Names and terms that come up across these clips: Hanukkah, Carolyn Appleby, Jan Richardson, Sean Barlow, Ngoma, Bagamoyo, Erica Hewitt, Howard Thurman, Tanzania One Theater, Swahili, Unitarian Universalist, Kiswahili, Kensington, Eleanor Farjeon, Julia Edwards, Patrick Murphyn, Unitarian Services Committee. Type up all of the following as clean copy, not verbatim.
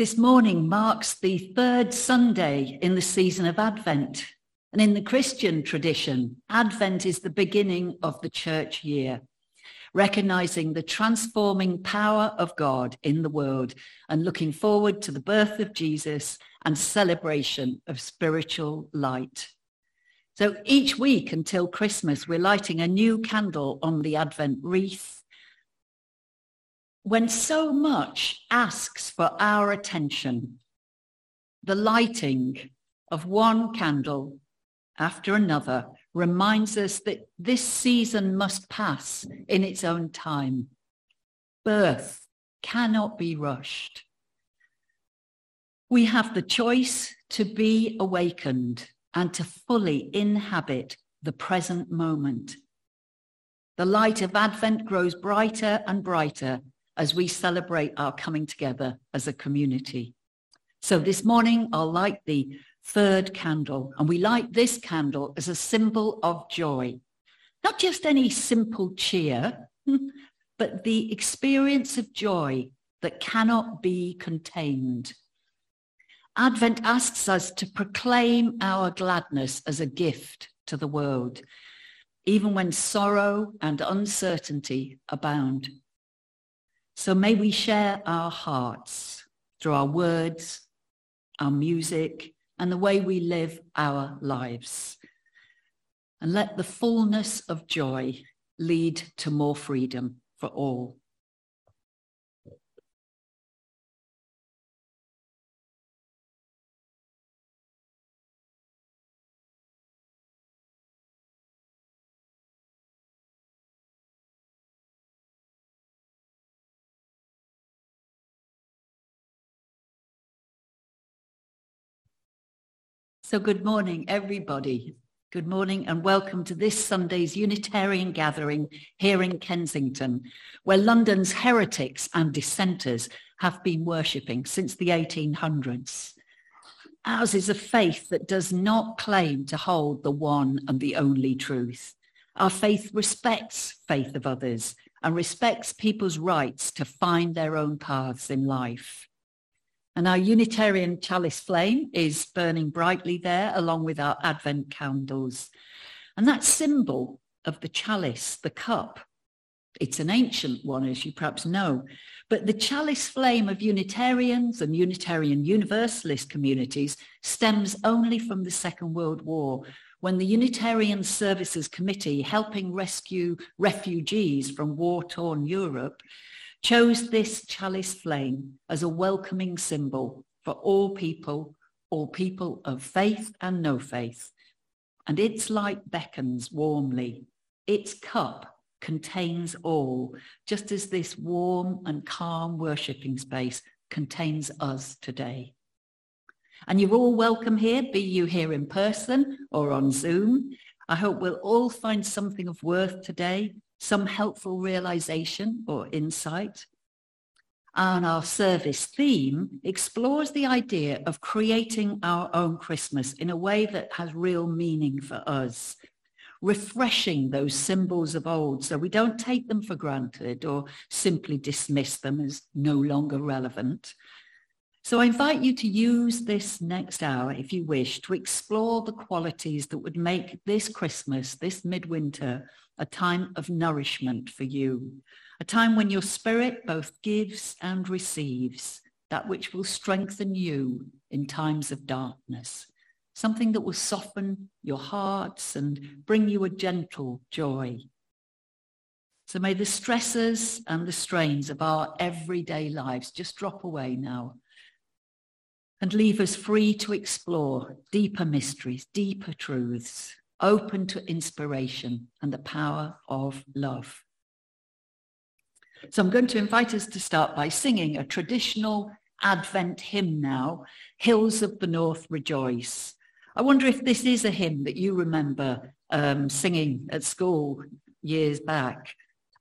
This morning marks the third Sunday in the season of Advent, and in the Christian tradition, Advent is the beginning of the church year, recognizing the transforming power of God in the world and looking forward to the birth of Jesus and celebration of spiritual light. So each week until Christmas, we're lighting a new candle on the Advent wreath. When so much asks for our attention, the lighting of one candle after another reminds us that this season must pass in its own time. Birth cannot be rushed. We have the choice to be awakened and to fully inhabit the present moment. The light of Advent grows brighter and brighter as we celebrate our coming together as a community. So this morning, I'll light the third candle, and we light this candle as a symbol of joy. Not just any simple cheer, but the experience of joy that cannot be contained. Advent asks us to proclaim our gladness as a gift to the world, even when sorrow and uncertainty abound. So may we share our hearts through our words, our music, and the way we live our lives. And let the fullness of joy lead to more freedom for all. So good morning, everybody. Good morning and welcome to this Sunday's Unitarian gathering here in Kensington, where London's heretics and dissenters have been worshipping since the 1800s. Ours is a faith that does not claim to hold the one and the only truth. Our faith respects faith of others and respects people's rights to find their own paths in life. And our Unitarian chalice flame is burning brightly there, along with our Advent candles. And that symbol of the chalice, the cup, it's an ancient one, as you perhaps know, But the chalice flame of Unitarians and Unitarian Universalist communities stems only from the Second World War, when the Unitarian Services Committee, helping rescue refugees from war-torn Europe, chose this chalice flame as a welcoming symbol for all people of faith and no faith. And its light beckons warmly. Its cup contains all, just as this warm and calm worshipping space contains us today. And you're all welcome here, be you here in person or on Zoom. I hope we'll all find something of worth today, some helpful realization or insight. And our service theme explores the idea of creating our own Christmas in a way that has real meaning for us, refreshing those symbols of old so we don't take them for granted or simply dismiss them as no longer relevant. So I invite you to use this next hour, if you wish, to explore the qualities that would make this Christmas, this midwinter, a time of nourishment for you, a time when your spirit both gives and receives that which will strengthen you in times of darkness, something that will soften your hearts and bring you a gentle joy. So may the stresses and the strains of our everyday lives just drop away now and leave us free to explore deeper mysteries, deeper truths, open to inspiration and the power of love. So I'm going to invite us to start by singing a traditional Advent hymn now, Hills of the North Rejoice. I wonder if this is a hymn that you remember singing at school years back.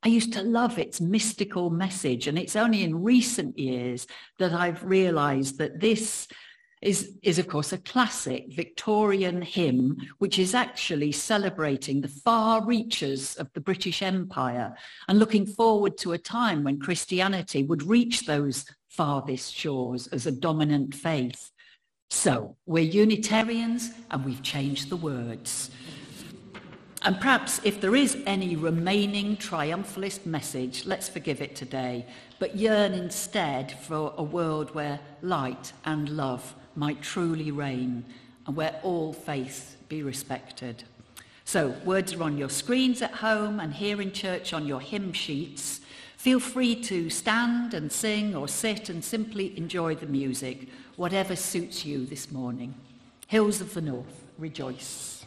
I used to love its mystical message, and it's only in recent years that I've realized that this is of course a classic Victorian hymn, which is actually celebrating the far reaches of the British Empire and looking forward to a time when Christianity would reach those farthest shores as a dominant faith. So we're Unitarians and we've changed the words. And perhaps if there is any remaining triumphalist message, let's forgive it today, but yearn instead for a world where light and love might truly reign and where all faiths be respected. So words are on your screens at home and here in church on your hymn sheets. Feel free to stand and sing or sit and simply enjoy the music, whatever suits you this morning. Hills of the North, rejoice.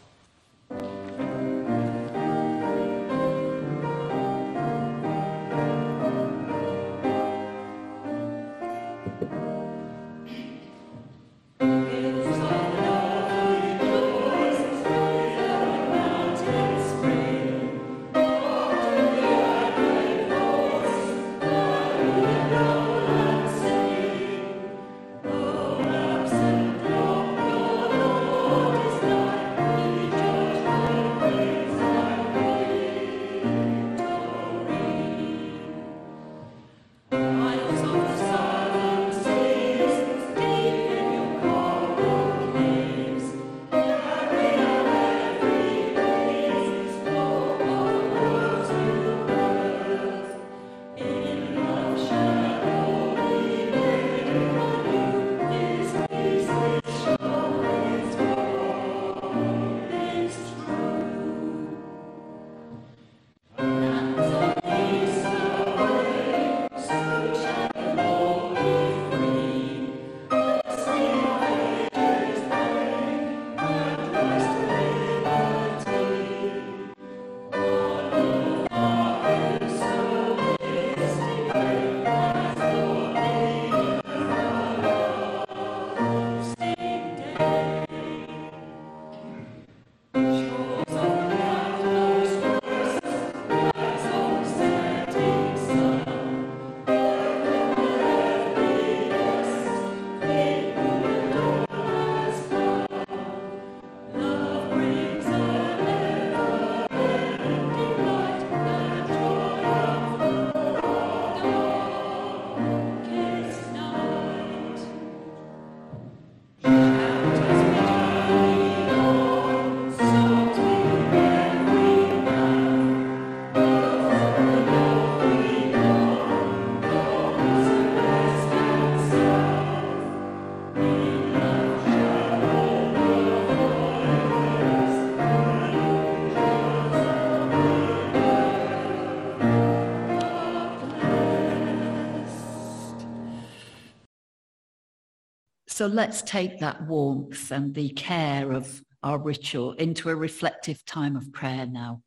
So let's take that warmth and the care of our ritual into a reflective time of prayer now,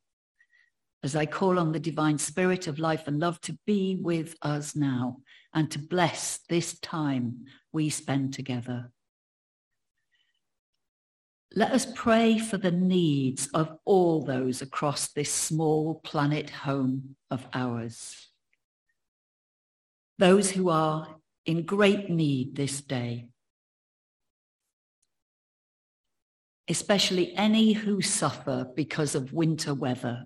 as I call on the divine spirit of life and love to be with us now and to bless this time we spend together. Let us pray for the needs of all those across this small planet home of ours. Those who are in great need this day. Especially any who suffer because of winter weather.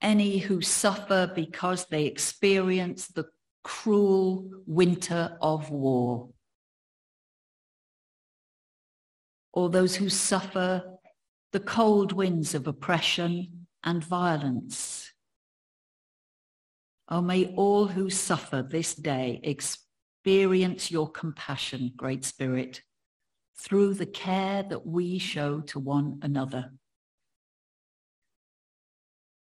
Any who suffer because they experience the cruel winter of war. Or those who suffer the cold winds of oppression and violence. Oh, may all who suffer this day experience your compassion, Great Spirit, through the care that we show to one another.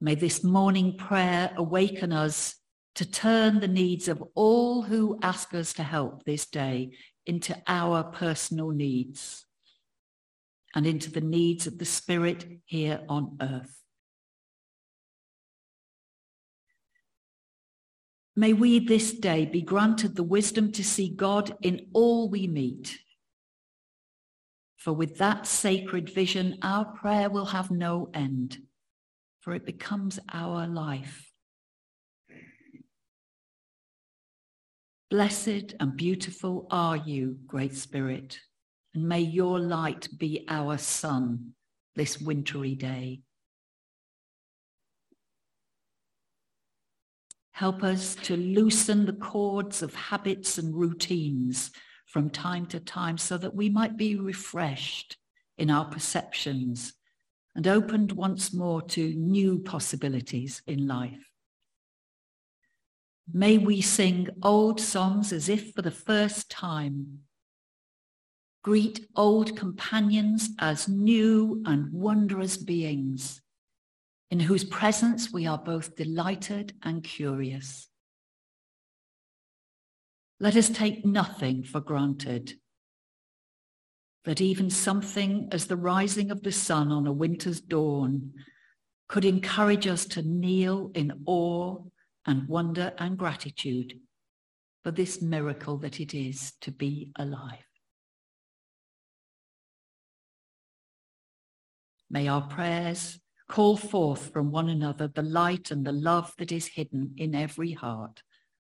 May this morning prayer awaken us to turn the needs of all who ask us to help this day into our personal needs and into the needs of the Spirit here on earth. May we this day be granted the wisdom to see God in all we meet. For with that sacred vision, our prayer will have no end. For it becomes our life. Blessed and beautiful are you, Great Spirit, and may your light be our sun this wintry day. Help us to loosen the cords of habits and routines from time to time so that we might be refreshed in our perceptions and opened once more to new possibilities in life. May we sing old songs as if for the first time, greet old companions as new and wondrous beings, in whose presence we are both delighted and curious. Let us take nothing for granted. That even something as the rising of the sun on a winter's dawn could encourage us to kneel in awe and wonder and gratitude for this miracle that it is to be alive. May our prayers call forth from one another the light and the love that is hidden in every heart,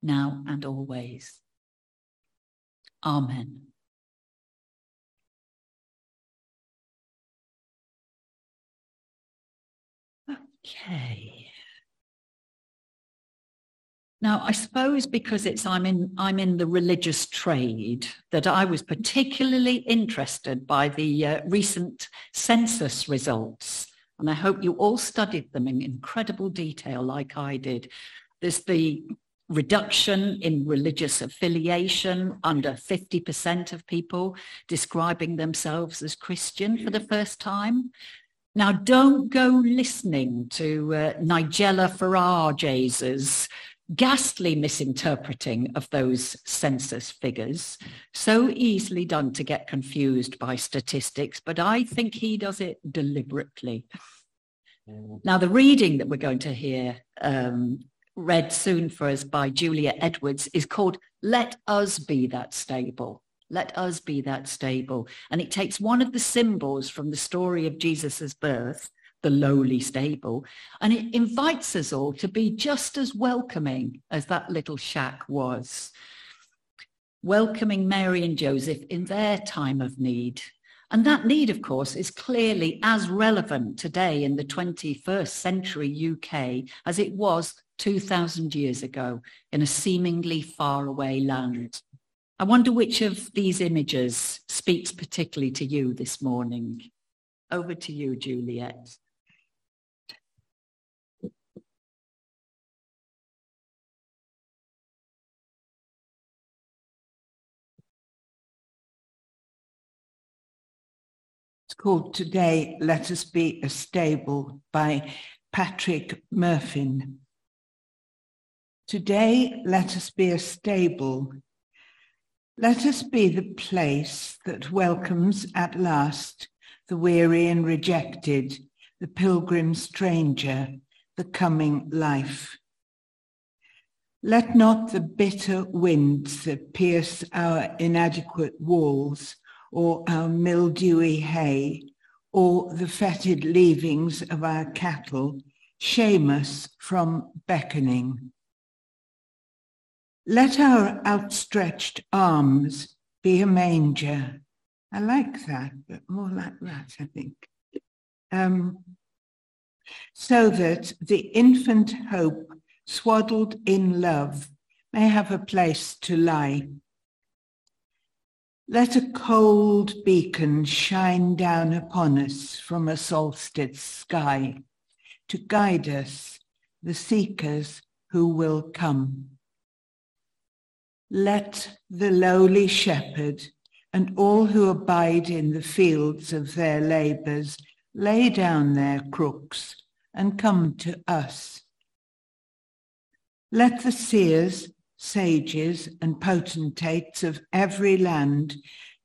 now and always. Amen. Okay. Now, I suppose because I'm in the religious trade, that I was particularly interested by the recent census results. And I hope you all studied them in incredible detail like I did. There's the reduction in religious affiliation, under 50% of people describing themselves as Christian for the first time. Now, don't go listening to Nigella Farage's ghastly misinterpreting of those census figures. So easily done to get confused by statistics, but I think he does it deliberately. Now, the reading that we're going to hear read soon for us by Julia Edwards is called Let Us Be That Stable. Let us be that stable. And it takes one of the symbols from the story of Jesus's birth, the lowly stable, and it invites us all to be just as welcoming as that little shack was, welcoming Mary and Joseph in their time of need. And that need, of course, is clearly as relevant today in the 21st century UK as it was 2,000 years ago in a seemingly faraway land. I wonder which of these images speaks particularly to you this morning. Over to you, Juliet. It's called Today, Let Us Be a Stable by Patrick Murphyn. Today, let us be a stable Let us be the place that welcomes at last the weary and rejected, the pilgrim stranger, the coming life. Let not the bitter winds that pierce our inadequate walls or our mildewy hay or the fetid leavings of our cattle shame us from beckoning. Let our outstretched arms be a manger. I like that, but more like that, I think. So that the infant hope swaddled in love may have a place to lie. Let a cold beacon shine down upon us from a solstice sky to guide us, the seekers who will come. Let the lowly shepherd and all who abide in the fields of their labours lay down their crooks and come to us. Let the seers, sages, and potentates of every land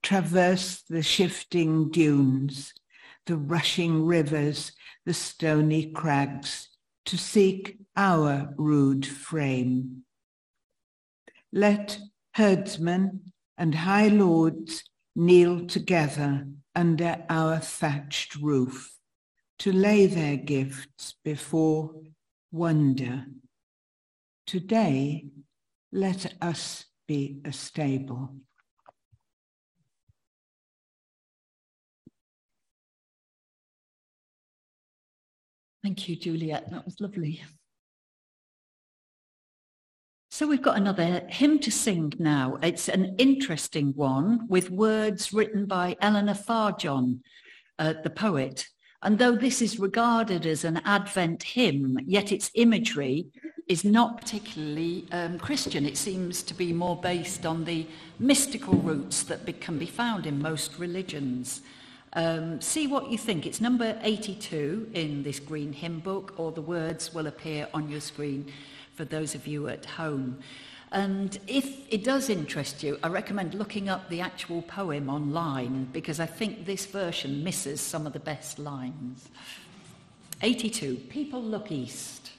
traverse the shifting dunes, the rushing rivers, the stony crags, to seek our rude frame. Let herdsmen and high lords kneel together under our thatched roof to lay their gifts before wonder. Today, let us be a stable. Thank you, Juliet. That was lovely. So we've got another hymn to sing now. It's an interesting one with words written by Eleanor Farjeon, the poet. And though this is regarded as an Advent hymn, yet its imagery is not particularly Christian. It seems to be more based on the mystical roots that can be found in most religions. See what you think. It's number 82 in this green hymn book, or the words will appear on your screen for those of you at home. And if it does interest you, I recommend looking up the actual poem online, because I think this version misses some of the best lines. 82, People Look East.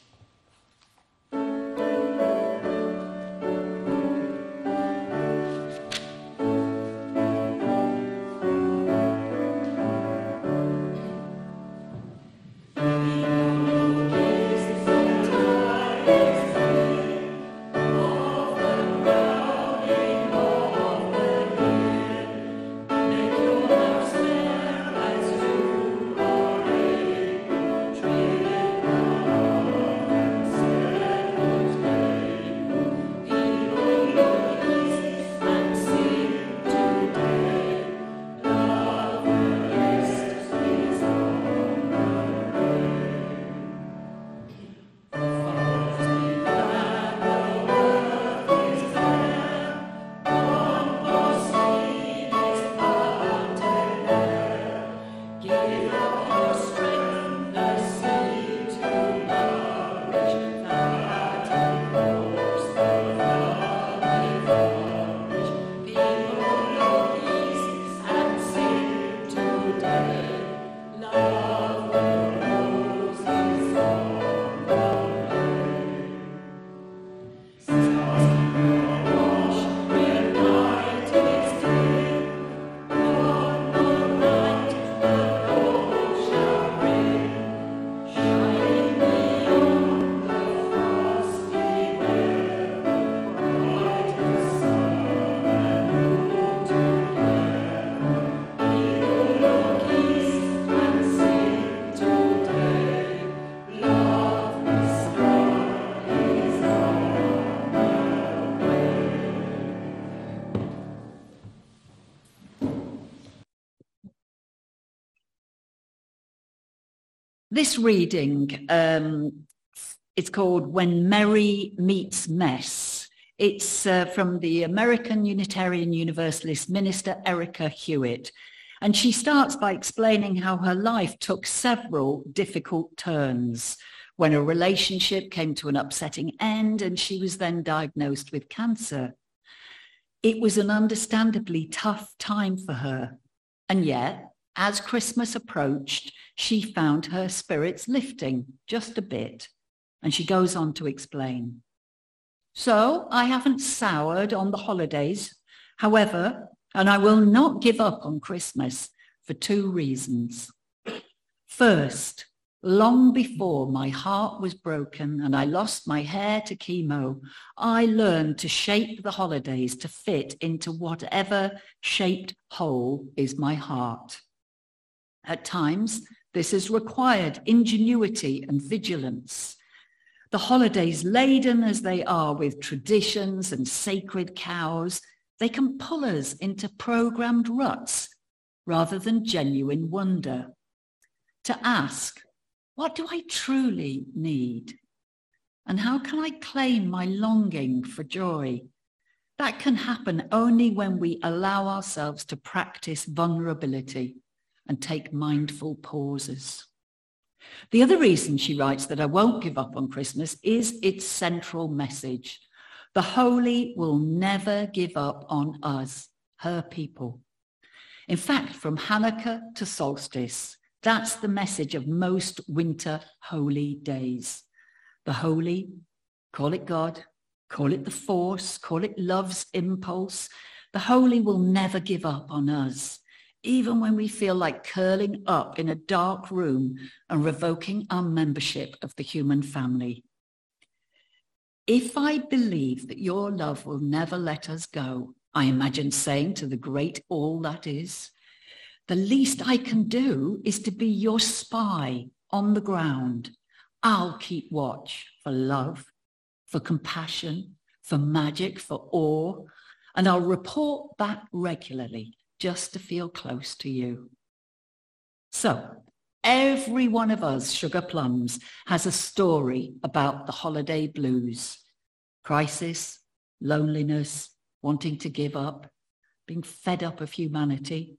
This reading, it's called When Merry Meets Mess. It's from the American Unitarian Universalist minister Erica Hewitt. And she starts by explaining how her life took several difficult turns when a relationship came to an upsetting end and she was then diagnosed with cancer. It was an understandably tough time for her, and yet, as Christmas approached, she found her spirits lifting just a bit, and she goes on to explain. So I haven't soured on the holidays, however, and I will not give up on Christmas for two reasons. First, long before my heart was broken and I lost my hair to chemo, I learned to shape the holidays to fit into whatever shaped hole is my heart. At times, this has required ingenuity and vigilance. The holidays, laden as they are with traditions and sacred cows, they can pull us into programmed ruts rather than genuine wonder. To ask, what do I truly need? And how can I claim my longing for joy? That can happen only when we allow ourselves to practice vulnerability and take mindful pauses. The other reason, she writes, that I won't give up on Christmas is its central message. The holy will never give up on us, her people. In fact, from Hanukkah to solstice, that's the message of most winter holy days. The holy, call it God, call it the force, call it love's impulse. The holy will never give up on us, even when we feel like curling up in a dark room and revoking our membership of the human family. If I believe that your love will never let us go, I imagine saying to the great all that is, the least I can do is to be your spy on the ground. I'll keep watch for love, for compassion, for magic, for awe, and I'll report back regularly just to feel close to you. So every one of us, Sugar Plums, has a story about the holiday blues. Crisis, loneliness, wanting to give up, being fed up of humanity.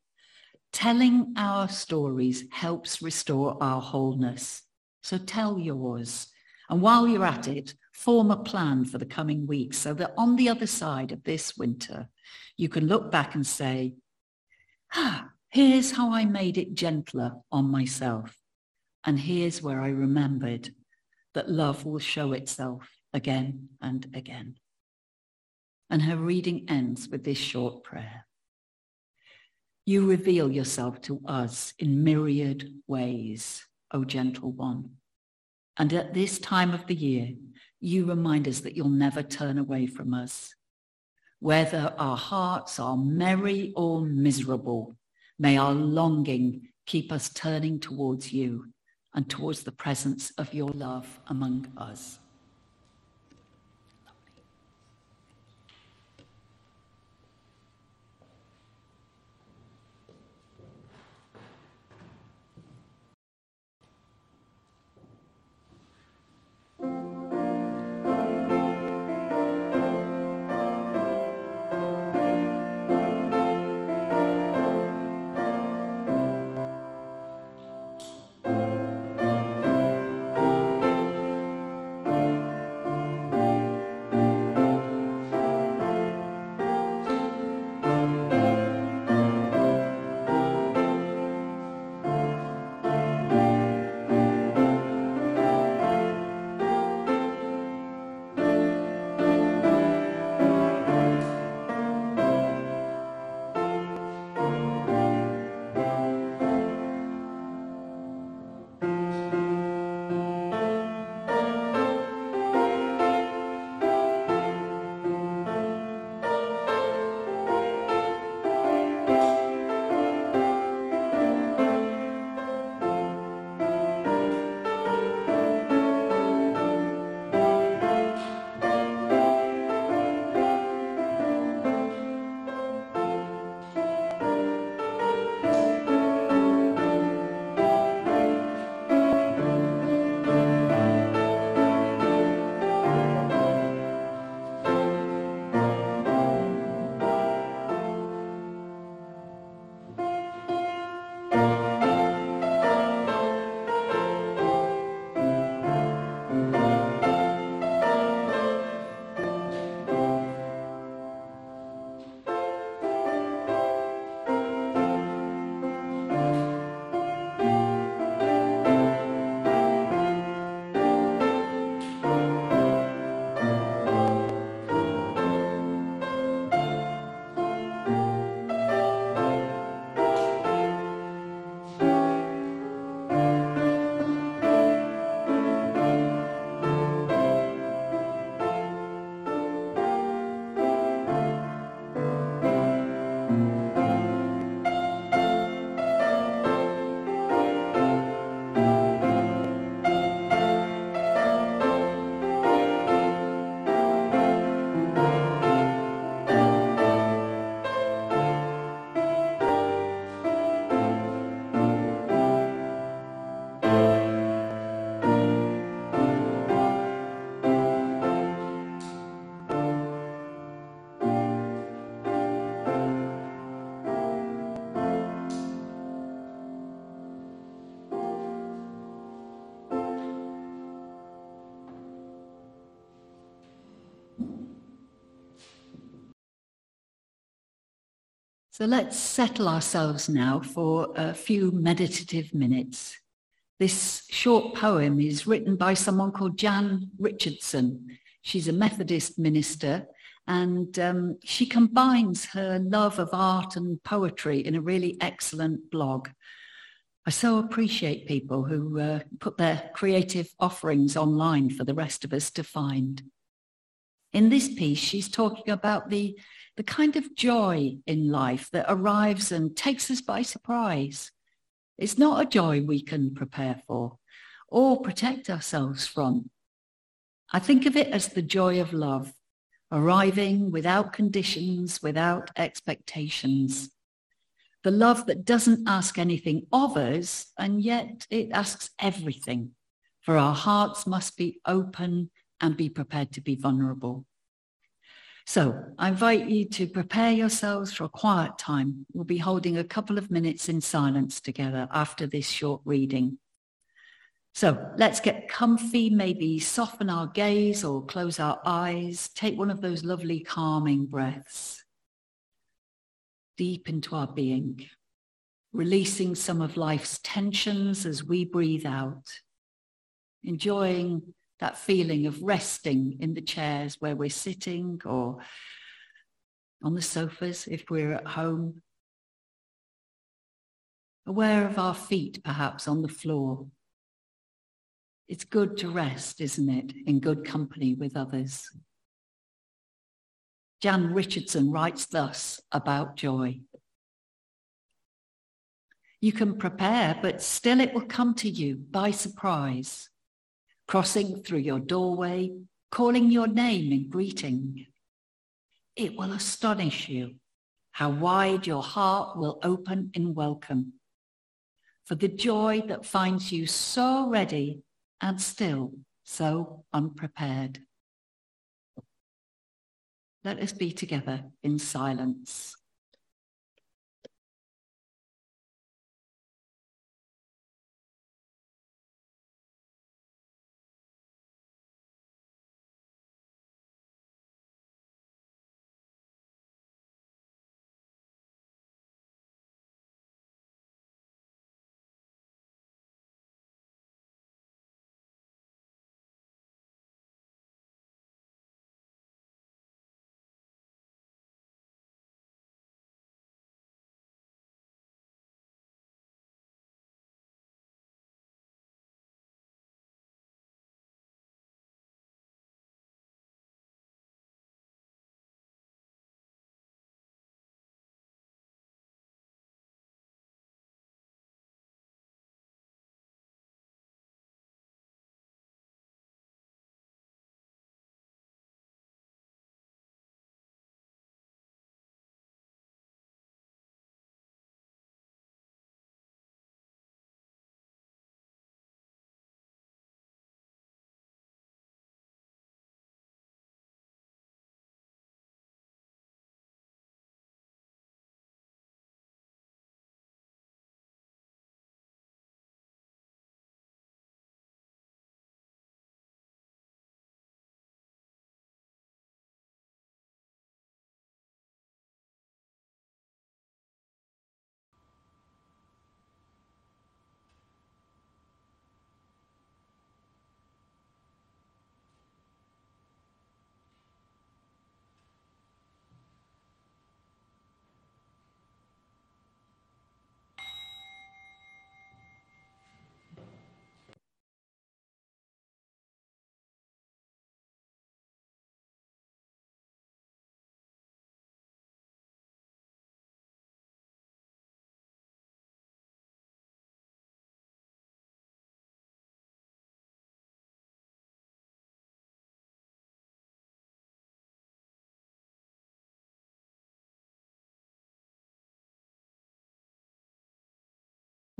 Telling our stories helps restore our wholeness. So tell yours. And while you're at it, form a plan for the coming week so that on the other side of this winter, you can look back and say, ah, here's how I made it gentler on myself. And here's where I remembered that love will show itself again and again. And her reading ends with this short prayer. You reveal yourself to us in myriad ways, O gentle one. And at this time of the year, you remind us that you'll never turn away from us. Whether our hearts are merry or miserable, may our longing keep us turning towards you and towards the presence of your love among us. So let's settle ourselves now for a few meditative minutes. This short poem is written by someone called Jan Richardson. She's a Methodist minister, and she combines her love of art and poetry in a really excellent blog. I so appreciate people who put their creative offerings online for the rest of us to find. In this piece, she's talking about the kind of joy in life that arrives and takes us by surprise. It's not a joy we can prepare for or protect ourselves from. I think of it as the joy of love, arriving without conditions, without expectations. The love that doesn't ask anything of us, and yet it asks everything, for our hearts must be open and be prepared to be vulnerable. So I invite you to prepare yourselves for a quiet time. We'll be holding a couple of minutes in silence together after this short reading. So let's get comfy, maybe soften our gaze or close our eyes. Take one of those lovely calming breaths deep into our being, releasing some of life's tensions as we breathe out, enjoying that feeling of resting in the chairs where we're sitting or on the sofas if we're at home. Aware of our feet perhaps on the floor. It's good to rest, isn't it, in good company with others. Jan Richardson writes thus about joy. You can prepare, but still it will come to you by surprise. Crossing through your doorway, calling your name in greeting. It will astonish you how wide your heart will open in welcome, for the joy that finds you so ready and still so unprepared. Let us be together in silence.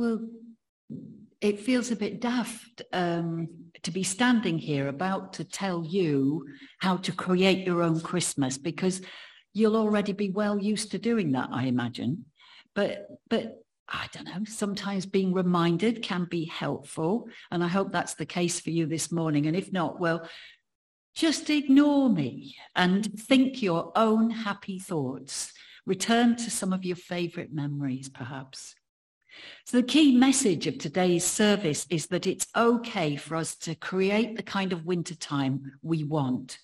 Well, it feels a bit daft to be standing here about to tell you how to create your own Christmas, because you'll already be well used to doing that, I imagine. But I don't know, sometimes being reminded can be helpful. And I hope that's the case for you this morning. And if not, well, just ignore me and think your own happy thoughts. Return to some of your favourite memories, perhaps. So the key message of today's service is that it's okay for us to create the kind of wintertime we want.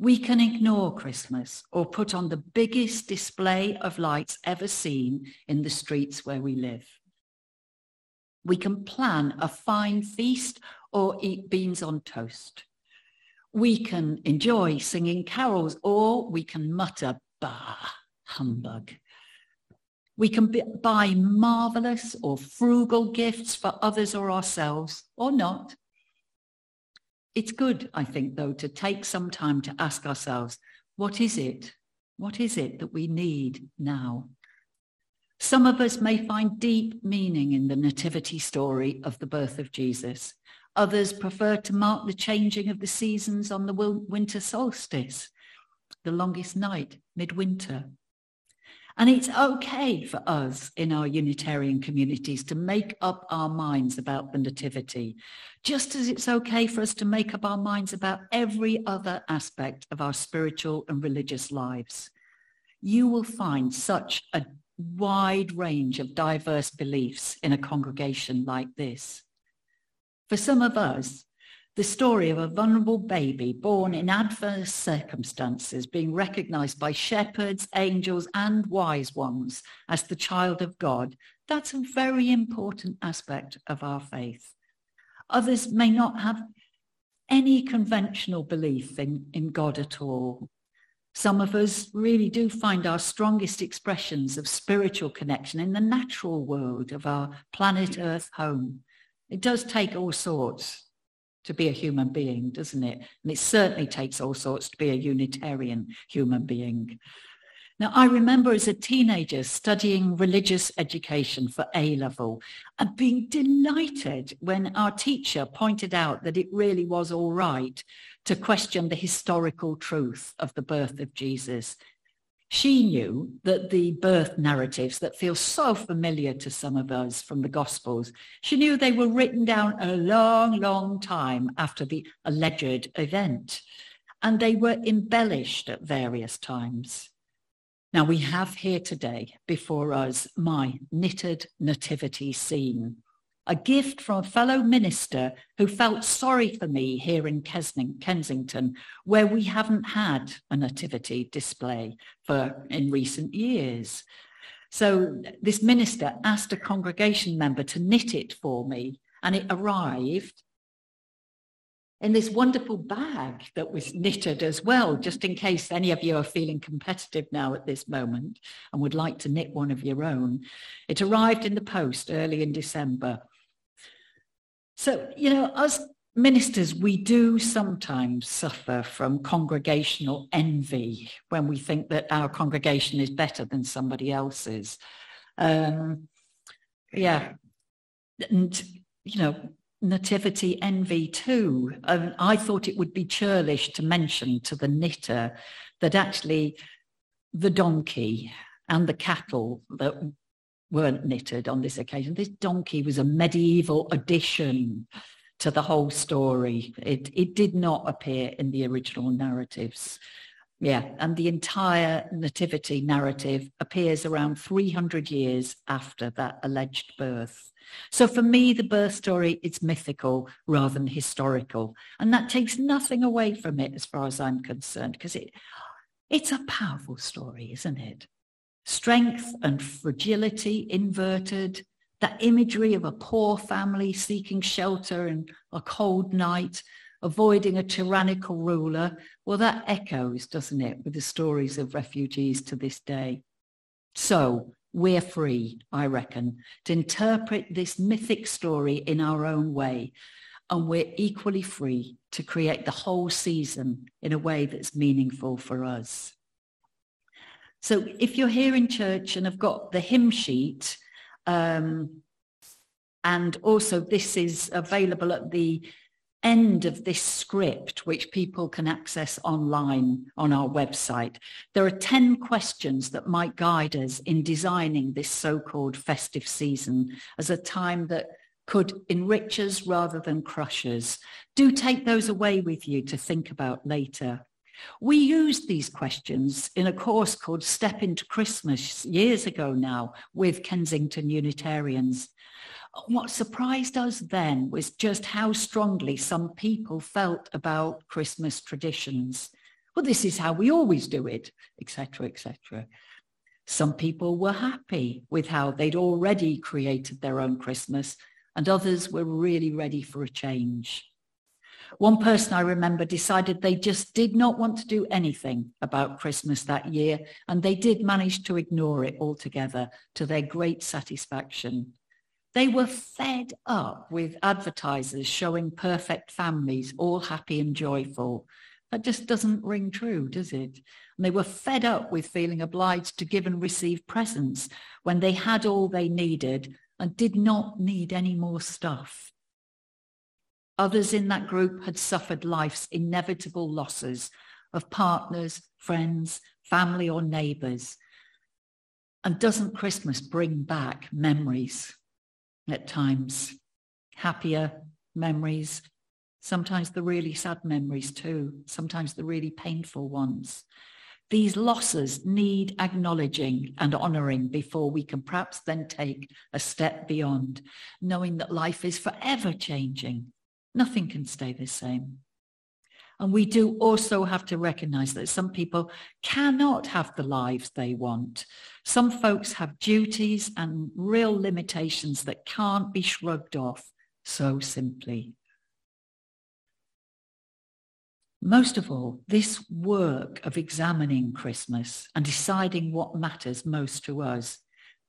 We can ignore Christmas or put on the biggest display of lights ever seen in the streets where we live. We can plan a fine feast or eat beans on toast. We can enjoy singing carols, or we can mutter, bah, humbug. We can buy marvelous or frugal gifts for others or ourselves, or not. It's good, I think, though, to take some time to ask ourselves, what is it? What is it that we need now? Some of us may find deep meaning in the nativity story of the birth of Jesus. Others prefer to mark the changing of the seasons on the winter solstice, the longest night, midwinter. And it's okay for us in our Unitarian communities to make up our minds about the Nativity, just as it's okay for us to make up our minds about every other aspect of our spiritual and religious lives. You will find such a wide range of diverse beliefs in a congregation like this. For some of us, the story of a vulnerable baby born in adverse circumstances being recognized by shepherds, angels, and wise ones as the child of God, that's a very important aspect of our faith. Others may not have any conventional belief in God at all. Some of us really do find our strongest expressions of spiritual connection in the natural world of our planet Earth home. It does take all sorts to be a human being, doesn't it? And it certainly takes all sorts to be a Unitarian human being. Now, I remember as a teenager studying religious education for A-level and being delighted when our teacher pointed out that it really was all right to question the historical truth of the birth of Jesus. She knew that the birth narratives that feel so familiar to some of us from the Gospels, she knew they were written down a long, long time after the alleged event, and they were embellished at various times. Now we have here today before us my knitted nativity scene, a gift from a fellow minister who felt sorry for me here in Kensington, where we haven't had a nativity display in recent years. So this minister asked a congregation member to knit it for me, and it arrived in this wonderful bag that was knitted as well, just in case any of you are feeling competitive now at this moment and would like to knit one of your own. It arrived in the post early in December. So, you know, as ministers, we do sometimes suffer from congregational envy when we think that our congregation is better than somebody else's. And, you know, nativity envy too. I thought it would be churlish to mention to the knitter that actually the donkey and the cattle that weren't knitted on this occasion, this donkey was a medieval addition to the whole story. It did not appear in the original narratives. Yeah, and the entire nativity narrative appears around 300 years after that alleged birth. So for me, the birth story is mythical rather than historical. And that takes nothing away from it as far as I'm concerned, because it's a powerful story, isn't it? Strength and fragility inverted, that imagery of a poor family seeking shelter in a cold night, avoiding a tyrannical ruler. Well, that echoes, doesn't it, with the stories of refugees to this day. So we're free, I reckon, to interpret this mythic story in our own way. And we're equally free to create the whole season in a way that's meaningful for us. So if you're here in church and have got the hymn sheet, and also this is available at the end of this script, which people can access online on our website. There are 10 questions that might guide us in designing this so-called festive season as a time that could enrich us rather than crush us. Do take those away with you to think about later. We used these questions in a course called Step into Christmas years ago now with Kensington Unitarians. What surprised us then was just how strongly some people felt about Christmas traditions. Well, this is how we always do it, etc., etc. Some people were happy with how they'd already created their own Christmas, and others were really ready for a change. One person I remember decided they just did not want to do anything about Christmas that year, and they did manage to ignore it altogether to their great satisfaction. They were fed up with advertisers showing perfect families, all happy and joyful. That just doesn't ring true, does it? And they were fed up with feeling obliged to give and receive presents when they had all they needed and did not need any more stuff. Others in that group had suffered life's inevitable losses of partners, friends, family or neighbours. And doesn't Christmas bring back memories at times? Happier memories, sometimes the really sad memories too, sometimes the really painful ones. These losses need acknowledging and honouring before we can perhaps then take a step beyond, knowing that life is forever changing. Nothing can stay the same. And we do also have to recognise that some people cannot have the lives they want. Some folks have duties and real limitations that can't be shrugged off so simply. Most of all, this work of examining Christmas and deciding what matters most to us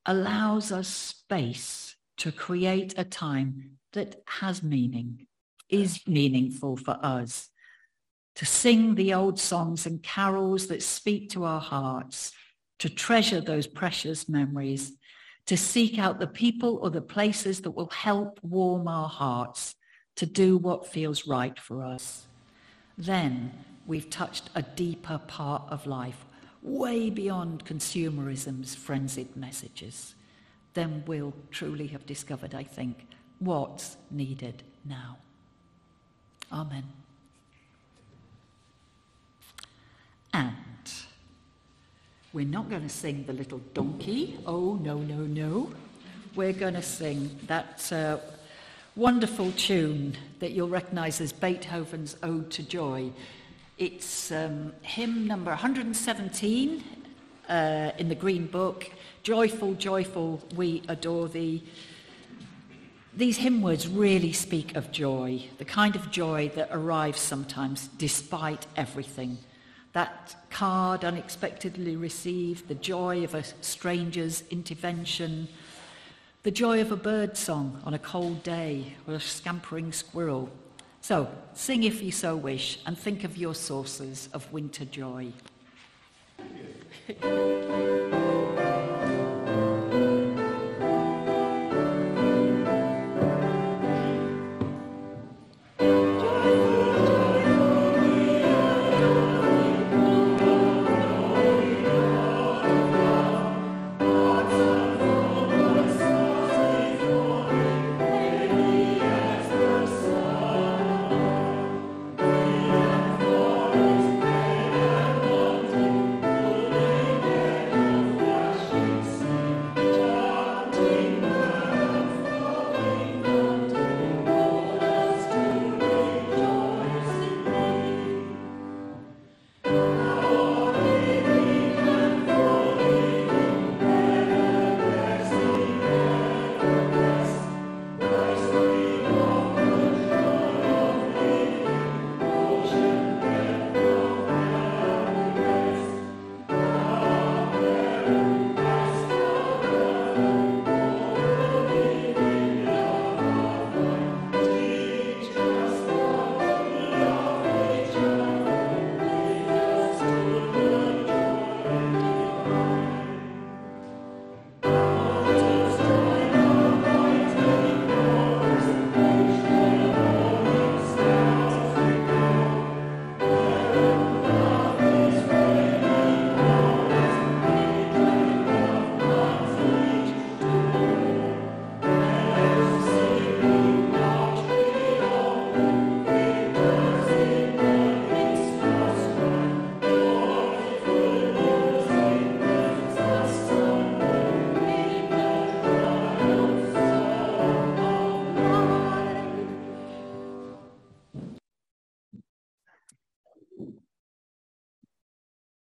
allows us space to create a time that has meaning, is meaningful for us, to sing the old songs and carols that speak to our hearts, to treasure those precious memories, to seek out the people or the places that will help warm our hearts, to do what feels right for us. Then we've touched a deeper part of life, way beyond consumerism's frenzied messages. Then we'll truly have discovered, I think, what's needed now. Amen. And we're not going to sing The Little Donkey. Oh, no, no, no. We're going to sing that wonderful tune that you'll recognise as Beethoven's Ode to Joy. It's hymn number 117 in the Green Book. Joyful, joyful, we adore thee. These hymn words really speak of joy, the kind of joy that arrives sometimes despite everything. That card unexpectedly received, the joy of a stranger's intervention, the joy of a bird song on a cold day or a scampering squirrel. So sing if you so wish and think of your sources of winter joy.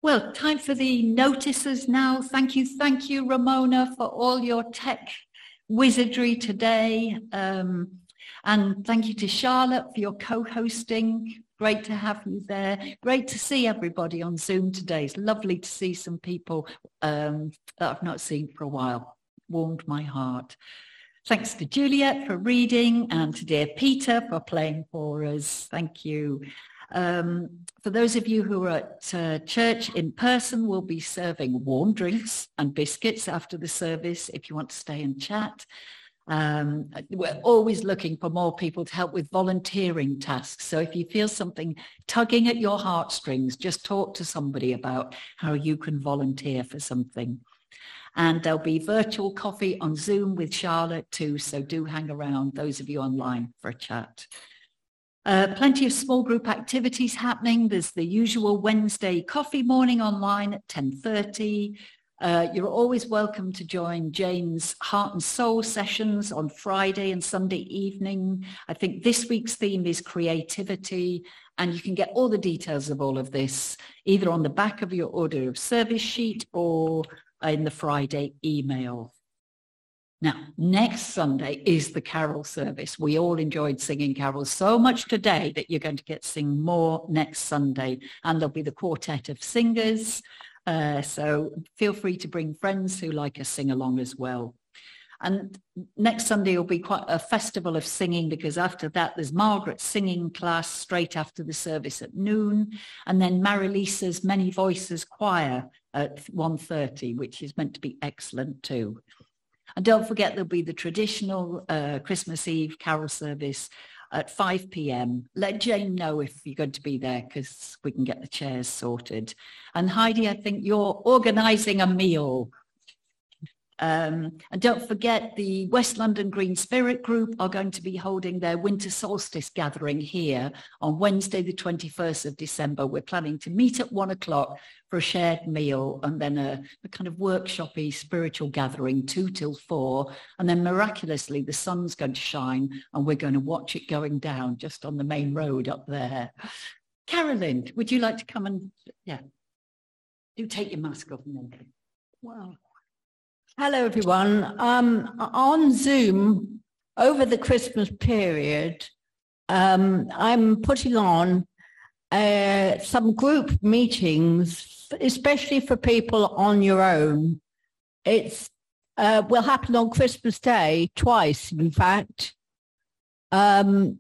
Well, time for the notices now. Thank you, Ramona, for all your tech wizardry today. And thank you to Charlotte for your co-hosting. Great to have you there. Great to see everybody on Zoom today. It's lovely to see some people that I've not seen for a while. Warmed my heart. Thanks to Juliet for reading and to dear Peter for playing for us. Thank you. For those of you who are at church in person, we'll be serving warm drinks and biscuits after the service if you want to stay and chat. We're always looking for more people to help with volunteering tasks. So if you feel something tugging at your heartstrings, just talk to somebody about how you can volunteer for something. And there'll be virtual coffee on Zoom with Charlotte too. So do hang around, those of you online, for a chat. Plenty of small group activities happening. There's the usual Wednesday coffee morning online at 10:30. You're always welcome to join Jane's Heart and Soul sessions on Friday and Sunday evening. I think this week's theme is creativity, and you can get all the details of all of this either on the back of your order of service sheet or in the Friday email. Now, next Sunday is the carol service. We all enjoyed singing carols so much today that you're going to get to sing more next Sunday. And there'll be the quartet of singers. So feel free to bring friends who like a sing-along as well. And next Sunday will be quite a festival of singing, because after that there's Margaret's singing class straight after the service at noon, and then Marilisa's Many Voices Choir at 1:30, which is meant to be excellent too. And don't forget, there'll be the traditional Christmas Eve carol service at 5 p.m. Let Jane know if you're going to be there, because we can get the chairs sorted. And Heidi, I think you're organising a meal. And don't forget, the West London Green Spirit Group are going to be holding their winter solstice gathering here on Wednesday, the 21st of December. We're planning to meet at 1 o'clock for a shared meal, and then a kind of workshopy spiritual gathering 2 till 4. And then miraculously, the sun's going to shine and we're going to watch it going down just on the main road up there. Carolyn, would you like to come and, yeah, do take your mask off and then. Wow. Hello everyone. On Zoom over the Christmas period, I'm putting on some group meetings, especially for people on your own. It's will happen on Christmas Day twice, in fact. You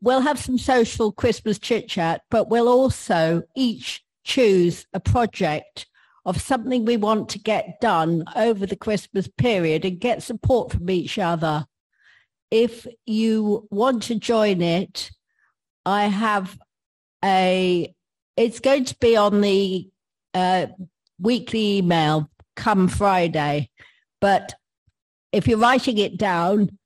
will have some social Christmas chit chat, but we'll also each choose a project of something we want to get done over the Christmas period and get support from each other. If you want to join it, I have it's going to be on the weekly email come Friday, but if you're writing it down,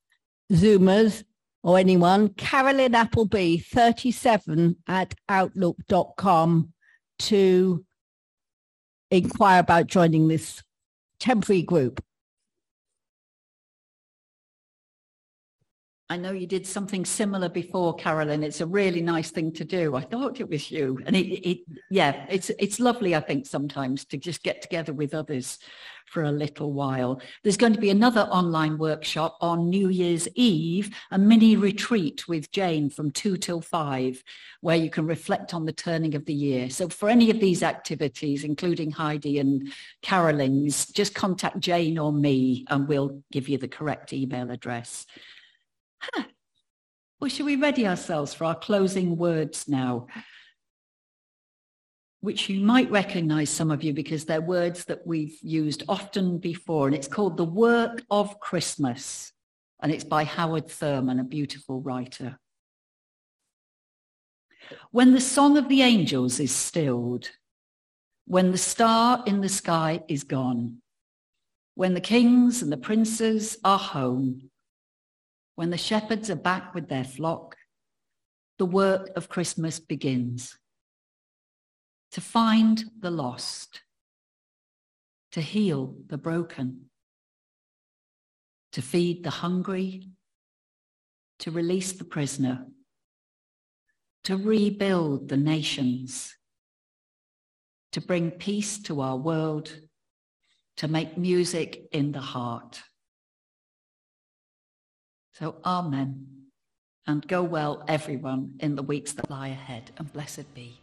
Zoomers or anyone, Carolyn Appleby 37 at outlook.com to inquire about joining this temporary group. I know you did something similar before, Carolyn. It's a really nice thing to do. I thought it was you, and yeah, it's lovely. I think sometimes to just get together with others for a little while. There's going to be another online workshop on New Year's Eve, a mini retreat with Jane from 2 till 5, where you can reflect on the turning of the year. So for any of these activities, including Heidi and Carolyn's, just contact Jane or me, and we'll give you the correct email address. Well, should we ready ourselves for our closing words now, which you might recognize, some of you, because they're words that we've used often before, and it's called The Work of Christmas, and it's by Howard Thurman, a beautiful writer. When the song of the angels is stilled, when the star in the sky is gone, when the kings and the princes are home, when the shepherds are back with their flock, the work of Christmas begins. To find the lost, to heal the broken, to feed the hungry, to release the prisoner, to rebuild the nations, to bring peace to our world, to make music in the heart. So amen, and go well, everyone, in the weeks that lie ahead, and blessed be.